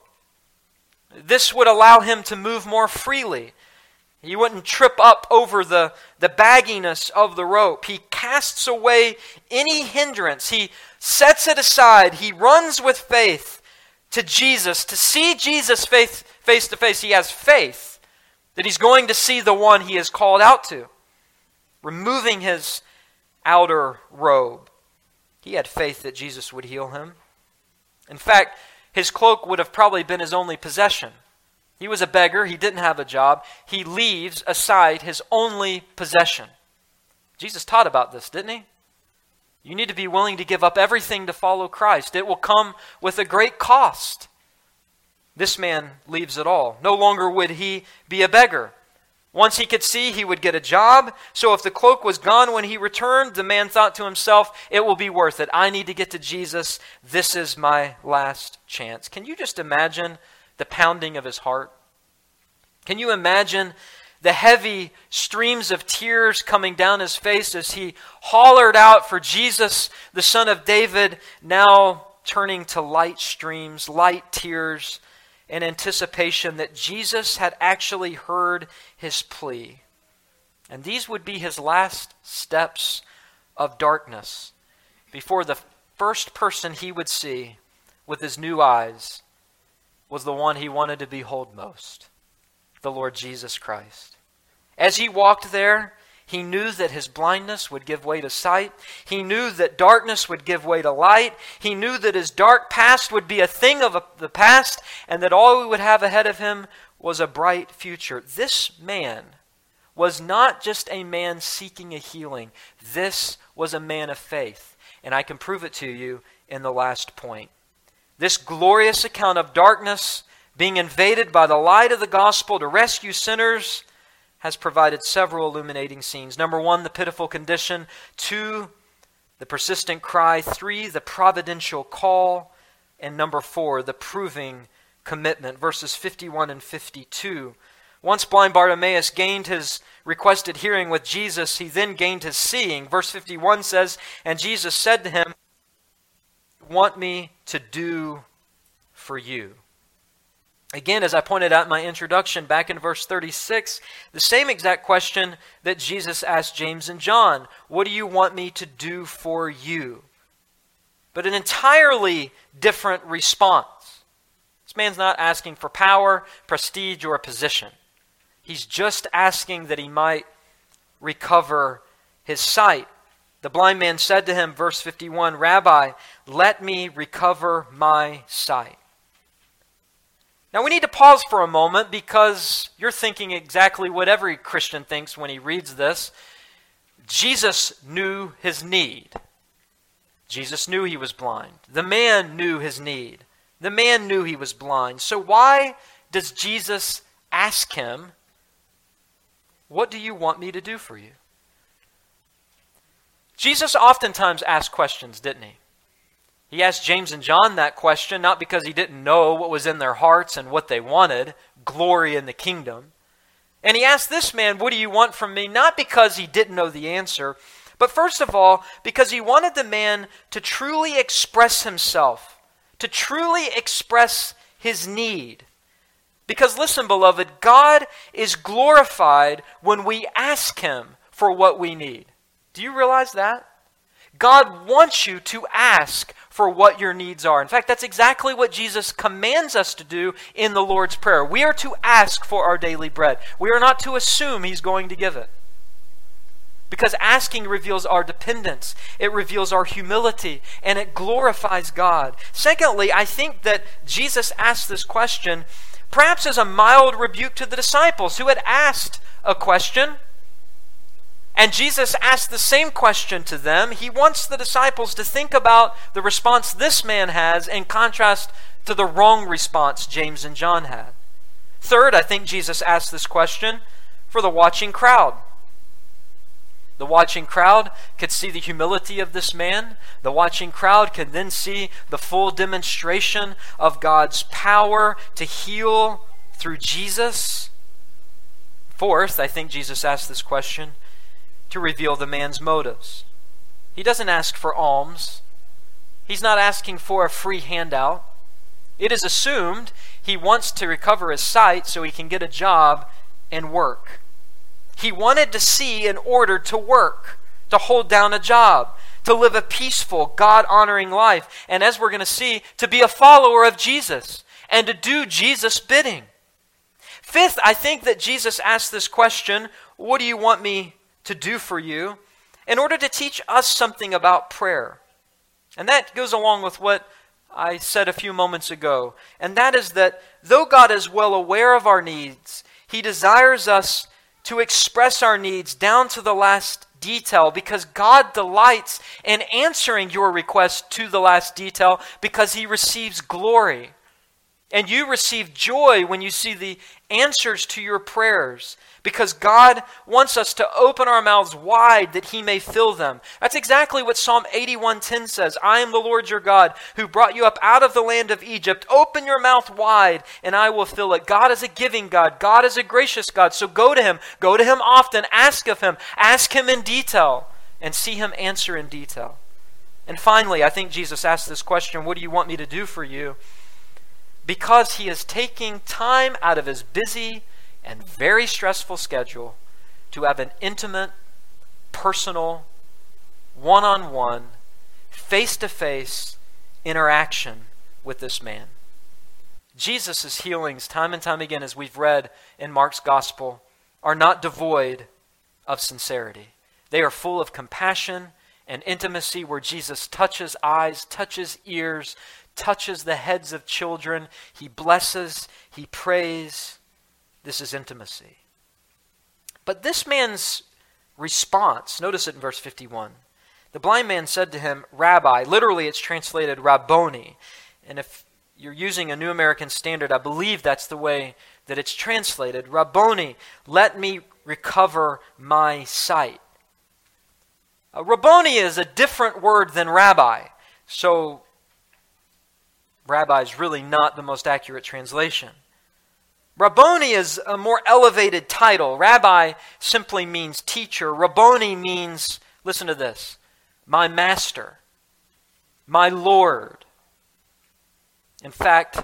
This would allow him to move more freely. He wouldn't trip up over the bagginess of the rope. He casts away any hindrance. He sets it aside. He runs with faith to Jesus, to see Jesus face to face. He has faith that he's going to see the one he is called out to, removing his outer robe. He had faith that Jesus would heal him. In fact, his cloak would have probably been his only possession. He was a beggar. He didn't have a job. He leaves aside his only possession. Jesus taught about this, didn't he? You need to be willing to give up everything to follow Christ. It will come with a great cost. This man leaves it all. No longer would he be a beggar. Once he could see, he would get a job. So if the cloak was gone when he returned, the man thought to himself, it will be worth it. I need to get to Jesus. This is my last chance. Can you just imagine the pounding of his heart? Can you imagine the heavy streams of tears coming down his face as he hollered out for Jesus, the Son of David, now turning to light streams, light tears, in anticipation that Jesus had actually heard his plea. And these would be his last steps of darkness before the first person he would see with his new eyes was the one he wanted to behold most, the Lord Jesus Christ. As he walked there, he knew that his blindness would give way to sight. He knew that darkness would give way to light. He knew that his dark past would be a thing of the past, and that all he would have ahead of him was a bright future. This man was not just a man seeking a healing. This was a man of faith. And I can prove it to you in the last point. This glorious account of darkness being invaded by the light of the gospel to rescue sinners has provided several illuminating scenes. Number one, the pitiful condition. Two, the persistent cry. Three, the providential call. And number four, the proving commitment. Verses 51 and 52. Once blind Bartimaeus gained his requested hearing with Jesus, he then gained his seeing. Verse 51 says, and Jesus said to him, want me to do for you? Again, as I pointed out in my introduction, back in verse 36, the same exact question that Jesus asked James and John, what do you want me to do for you? But an entirely different response. This man's not asking for power, prestige, or a position. He's just asking that he might recover his sight. The blind man said to him, verse 51, Rabbi, let me recover my sight. Now we need to pause for a moment because you're thinking exactly what every Christian thinks when he reads this. Jesus knew his need. Jesus knew he was blind. The man knew his need. The man knew he was blind. So why does Jesus ask him, what do you want me to do for you? Jesus oftentimes asked questions, didn't he? He asked James and John that question, not because he didn't know what was in their hearts and what they wanted, glory in the kingdom. And he asked this man, what do you want from me? Not because he didn't know the answer, but first of all, because he wanted the man to truly express himself, to truly express his need. Because listen, beloved, God is glorified when we ask him for what we need. Do you realize that? God wants you to ask for what your needs are. In fact, that's exactly what Jesus commands us to do in the Lord's Prayer. We are to ask for our daily bread. We are not to assume he's going to give it. Because asking reveals our dependence. It reveals our humility. And it glorifies God. Secondly, I think that Jesus asked this question perhaps as a mild rebuke to the disciples who had asked a question. And Jesus asked the same question to them. He wants the disciples to think about the response this man has in contrast to the wrong response James and John had. Third, I think Jesus asked this question for the watching crowd. The watching crowd could see the humility of this man. The watching crowd could then see the full demonstration of God's power to heal through Jesus. Fourth, I think Jesus asked this question to reveal the man's motives. He doesn't ask for alms. He's not asking for a free handout. It is assumed he wants to recover his sight so he can get a job and work. He wanted to see in order to work, to hold down a job, to live a peaceful, God-honoring life, and as we're going to see, to be a follower of Jesus and to do Jesus' bidding. Fifth, I think that Jesus asked this question, what do you want me to do for you? In order to teach us something about prayer. And that goes along with what I said a few moments ago. And that is that though God is well aware of our needs, He desires us to express our needs down to the last detail, because God delights in answering your request to the last detail, because He receives glory. And you receive joy when you see the answers to your prayers, because God wants us to open our mouths wide that He may fill them. That's exactly what Psalm 81:10 says. I am the Lord your God who brought you up out of the land of Egypt. Open your mouth wide and I will fill it. God is a giving God. God is a gracious God. So go to Him. Go to Him often. Ask of Him. Ask Him in detail and see Him answer in detail. And finally, I think Jesus asked this question, what do you want me to do for you? Because He is taking time out of His busy and very stressful schedule to have an intimate, personal, one-on-one, face-to-face interaction with this man. Jesus' healings, time and time again, as we've read in Mark's gospel, are not devoid of sincerity. They are full of compassion and intimacy, where Jesus touches eyes, touches ears, touches the heads of children. He blesses, He prays. This is intimacy. But this man's response, notice it in verse 51. The blind man said to him, Rabbi. Literally, it's translated Rabboni. And if you're using a New American Standard, I believe that's the way that it's translated. Rabboni, let me recover my sight. Rabboni is a different word than rabbi. So Rabbi is really not the most accurate translation. Rabboni is a more elevated title. Rabbi simply means teacher. Rabboni means, listen to this, my master, my Lord. In fact,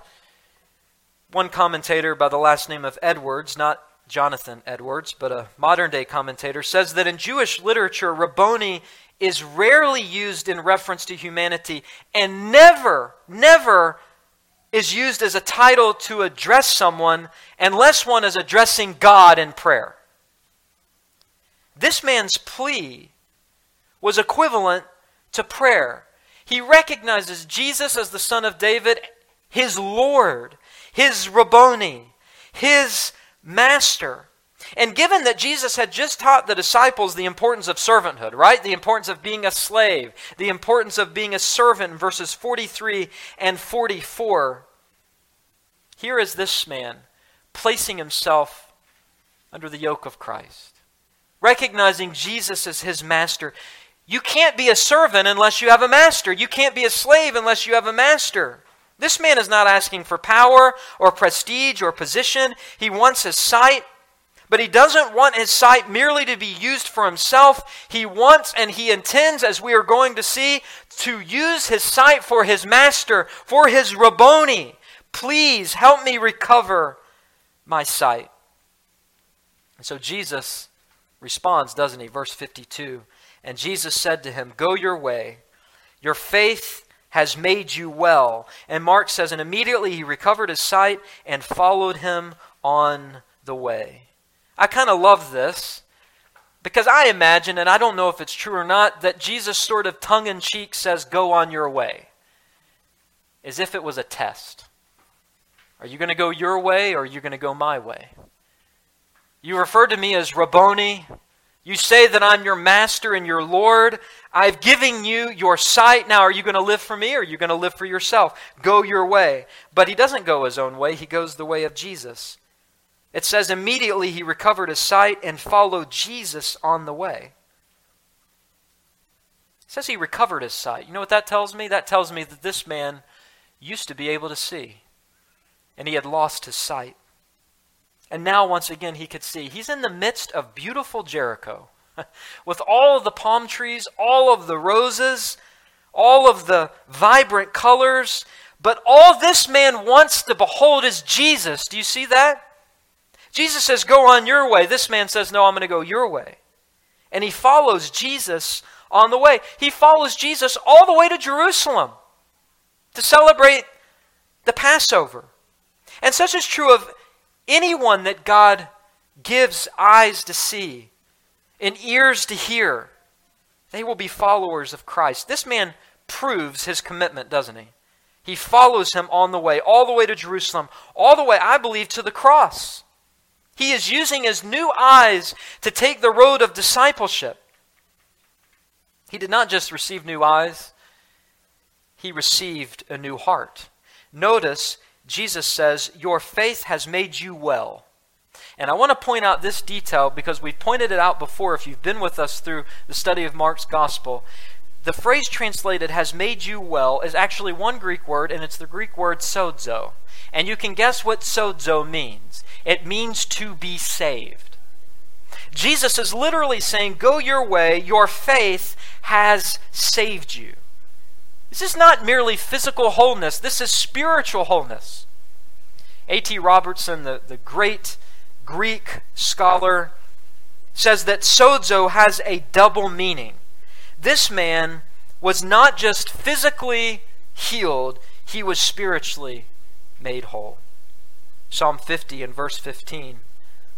one commentator by the last name of Edwards, not Jonathan Edwards, but a modern-day commentator, says that in Jewish literature, Rabboni is rarely used in reference to humanity and never is used as a title to address someone unless one is addressing God in prayer. This man's plea was equivalent to prayer. He recognizes Jesus as the Son of David, his Lord, his Rabboni, his Master. And given that Jesus had just taught the disciples the importance of servanthood, right? The importance of being a slave, the importance of being a servant, verses 43 and 44. Here is this man placing himself under the yoke of Christ, recognizing Jesus as his master. You can't be a servant unless you have a master. You can't be a slave unless you have a master. This man is not asking for power or prestige or position. He wants his sight. But he doesn't want his sight merely to be used for himself. He wants and he intends, as we are going to see, to use his sight for his master, for his Rabboni. Please help me recover my sight. And so Jesus responds, doesn't he? Verse 52, and Jesus said to him, go your way, your faith has made you well. And Mark says, and immediately he recovered his sight and followed him on the way. I kind of love this because I imagine, and I don't know if it's true or not, that Jesus sort of tongue-in-cheek says, go on your way, as if it was a test. Are you going to go your way or are you going to go my way? You refer to me as Rabboni. You say that I'm your master and your Lord. I've given you your sight. Now, are you going to live for me or are you going to live for yourself? Go your way. But he doesn't go his own way. He goes the way of Jesus. It says immediately he recovered his sight and followed Jesus on the way. It says he recovered his sight. You know what that tells me? That tells me that this man used to be able to see, and he had lost his sight. And now, once again, he could see. He's in the midst of beautiful Jericho with all of the palm trees, all of the roses, all of the vibrant colors. But all this man wants to behold is Jesus. Do you see that? Jesus says, go on your way. This man says, no, I'm going to go your way. And he follows Jesus on the way. He follows Jesus all the way to Jerusalem to celebrate the Passover. And such is true of anyone that God gives eyes to see and ears to hear. They will be followers of Christ. This man proves his commitment, doesn't he? He follows him on the way, all the way to Jerusalem, all the way, I believe, to the cross. He is using his new eyes to take the road of discipleship. He did not just receive new eyes, he received a new heart. Notice, Jesus says, your faith has made you well. And I want to point out this detail because we've pointed it out before if you've been with us through the study of Mark's gospel. The phrase translated has made you well is actually one Greek word, and it's the Greek word sozo. And you can guess what sozo means. It means to be saved. Jesus is literally saying, go your way, your faith has saved you. This is not merely physical wholeness. This is spiritual wholeness. A.T. Robertson, the great Greek scholar, says that sozo has a double meaning. This man was not just physically healed, he was spiritually made whole. Psalm 50 and verse 15,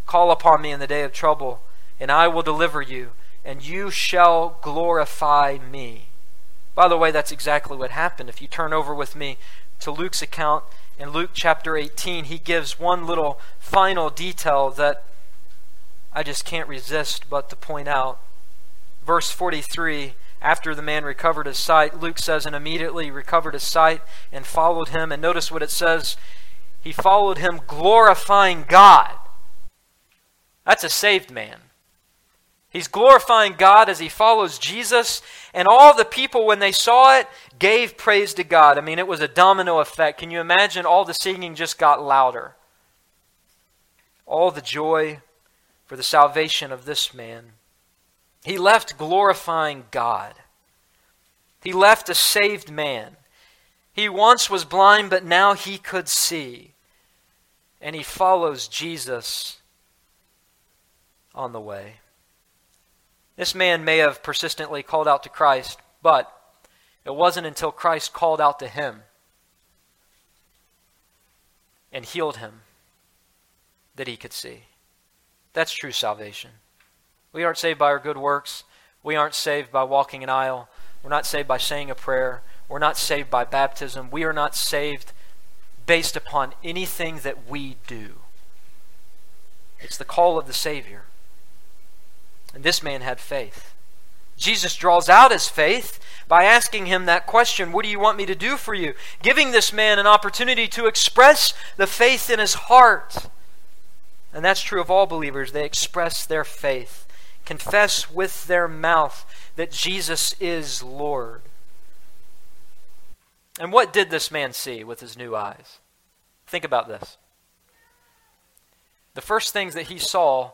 call upon me in the day of trouble, and I will deliver you, and you shall glorify me. By the way, that's exactly what happened. If you turn over with me to Luke's account, in Luke chapter 18, he gives one little final detail that I just can't resist but to point out. Verse 43, after the man recovered his sight, Luke says, and immediately he recovered his sight and followed him. And notice what it says, he followed him glorifying God. That's a saved man. He's glorifying God as he follows Jesus, and all the people, when they saw it, gave praise to God. I mean, it was a domino effect. Can you imagine? All the singing just got louder. All the joy for the salvation of this man. He left glorifying God. He left a saved man. He once was blind, but now he could see. And he follows Jesus on the way. This man may have persistently called out to Christ, but it wasn't until Christ called out to him and healed him that he could see. That's true salvation. We aren't saved by our good works. We aren't saved by walking an aisle. We're not saved by saying a prayer. We're not saved by baptism. We are not saved based upon anything that we do. It's the call of the Savior. And this man had faith. Jesus draws out his faith by asking him that question, what do you want me to do for you? Giving this man an opportunity to express the faith in his heart. And that's true of all believers. They express their faith, confess with their mouth that Jesus is Lord. And what did this man see with his new eyes? Think about this. The first things that he saw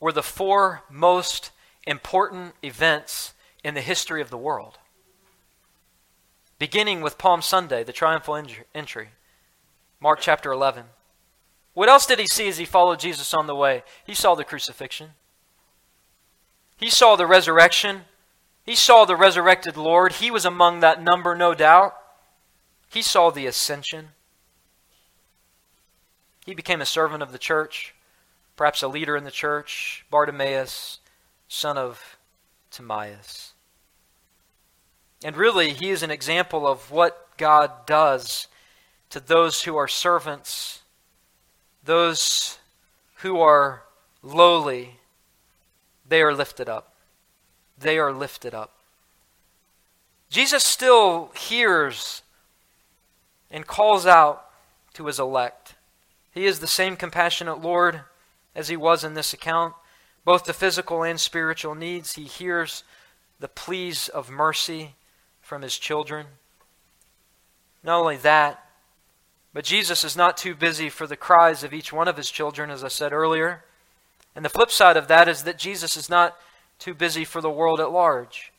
were the four most important events in the history of the world, beginning with Palm Sunday, the triumphal entry, Mark chapter 11. What else did he see as he followed Jesus on the way? He saw the crucifixion. He saw the resurrection. He saw the resurrected Lord. He was among that number, no doubt. He saw the ascension. He became a servant of the church. Perhaps a leader in the church, Bartimaeus, son of Timaeus. And really, he is an example of what God does to those who are servants, those who are lowly. They are lifted up. They are lifted up. Jesus still hears and calls out to his elect. He is the same compassionate Lord as he was in this account, both the physical and spiritual needs. He hears the pleas of mercy from his children. Not only that, but Jesus is not too busy for the cries of each one of his children, as I said earlier. And the flip side of that is that Jesus is not too busy for the world at large.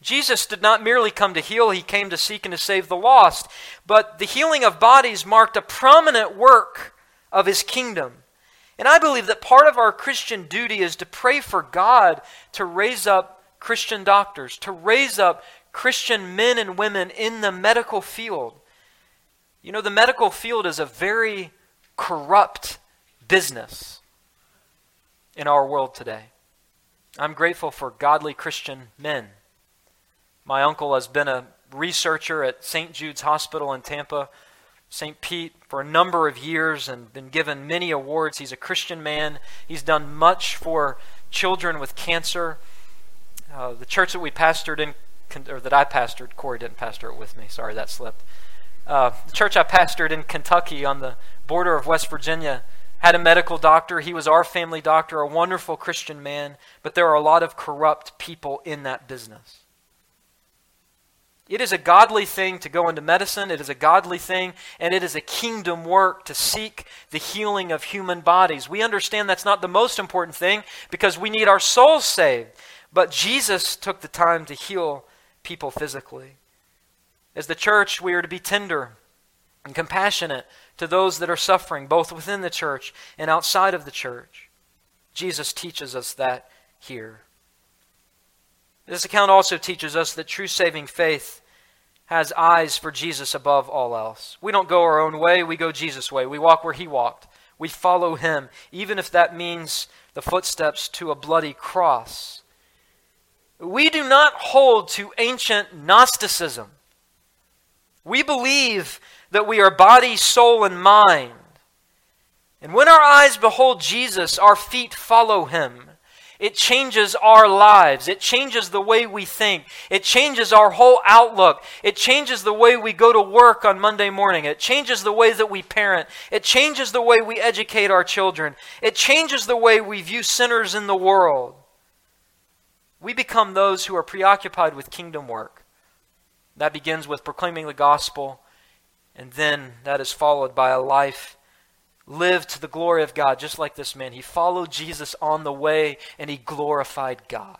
Jesus did not merely come to heal, he came to seek and to save the lost. But the healing of bodies marked a prominent work of his kingdom. And I believe that part of our Christian duty is to pray for God to raise up Christian doctors, to raise up Christian men and women in the medical field. You know, the medical field is a very corrupt business in our world today. I'm grateful for godly Christian men. My uncle has been a researcher at St. Jude's Hospital in Tampa, St. Pete, for a number of years and been given many awards. He's a Christian man. He's done much for children with cancer. The church that we pastored in, or that I pastored, Corey didn't pastor it with me. Sorry, that slipped. The church I pastored in Kentucky on the border of West Virginia had a medical doctor. He was our family doctor, a wonderful Christian man, but there are a lot of corrupt people in that business. It is a godly thing to go into medicine. It is a godly thing, and it is a kingdom work to seek the healing of human bodies. We understand that's not the most important thing because we need our souls saved. But Jesus took the time to heal people physically. As the church, we are to be tender and compassionate to those that are suffering, both within the church and outside of the church. Jesus teaches us that here. This account also teaches us that true saving faith has eyes for Jesus above all else. We don't go our own way, we go Jesus' way. We walk where he walked. We follow him, even if that means the footsteps to a bloody cross. We do not hold to ancient Gnosticism. We believe that we are body, soul, and mind. And when our eyes behold Jesus, our feet follow him. It changes our lives. It changes the way we think. It changes our whole outlook. It changes the way we go to work on Monday morning. It changes the way that we parent. It changes the way we educate our children. It changes the way we view sinners in the world. We become those who are preoccupied with kingdom work. That begins with proclaiming the gospel, and then that is followed by a life lived to the glory of God, just like this man. He followed Jesus on the way, and he glorified God.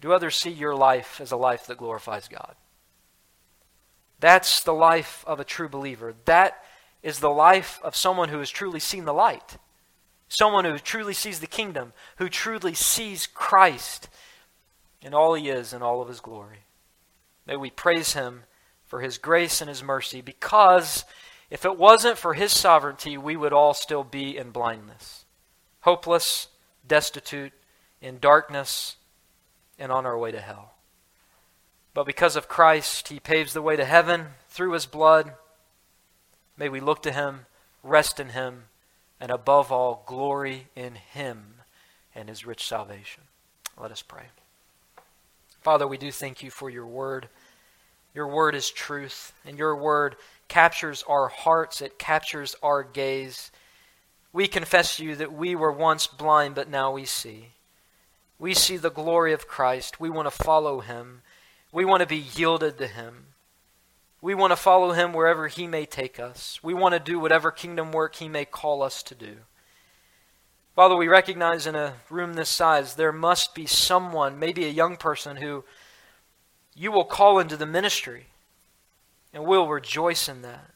Do others see your life as a life that glorifies God? That's the life of a true believer. That is the life of someone who has truly seen the light, someone who truly sees the kingdom, who truly sees Christ in all he is and all of his glory. May we praise him for his grace and his mercy, because if it wasn't for his sovereignty, we would all still be in blindness, hopeless, destitute, in darkness, and on our way to hell. But because of Christ, he paves the way to heaven through his blood. May we look to him, rest in him, and above all, glory in him and his rich salvation. Let us pray. Father, we do thank you for your word. Your word is truth, and your word captures our hearts. It captures our gaze. We confess to you that we were once blind, but now we see. We see the glory of Christ. We want to follow him. We want to be yielded to him. We want to follow him wherever he may take us. We want to do whatever kingdom work he may call us to do. Father, we recognize in a room this size, there must be someone, maybe a young person, who you will call into the ministry, and we'll rejoice in that.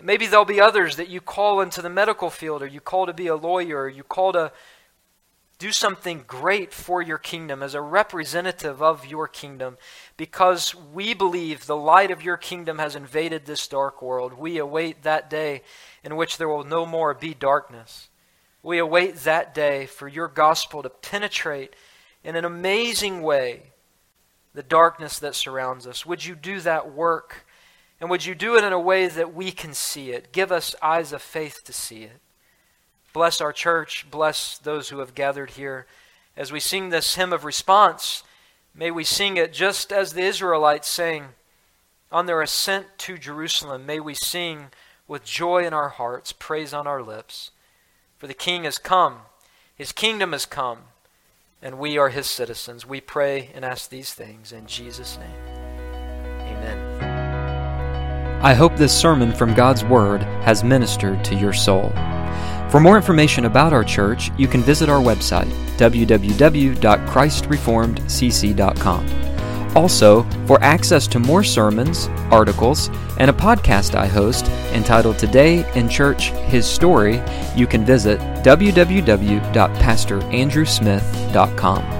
Maybe there'll be others that you call into the medical field, or you call to be a lawyer, or you call to do something great for your kingdom as a representative of your kingdom, because we believe the light of your kingdom has invaded this dark world. We await that day in which there will no more be darkness. We await that day for your gospel to penetrate in an amazing way the darkness that surrounds us. Would you do that work? And would you do it in a way that we can see it? Give us eyes of faith to see it. Bless our church. Bless those who have gathered here. As we sing this hymn of response, may we sing it just as the Israelites sang on their ascent to Jerusalem. May we sing with joy in our hearts, praise on our lips. For the King has come. His kingdom has come. and we are his citizens. We pray and ask these things in Jesus' name. Amen. I hope this sermon from God's Word has ministered to your soul. For more information about our church, you can visit our website, www.christreformedcc.com. Also, for access to more sermons, articles, and a podcast I host entitled Today in Church, His Story, you can visit www.pastorandrewsmith.com.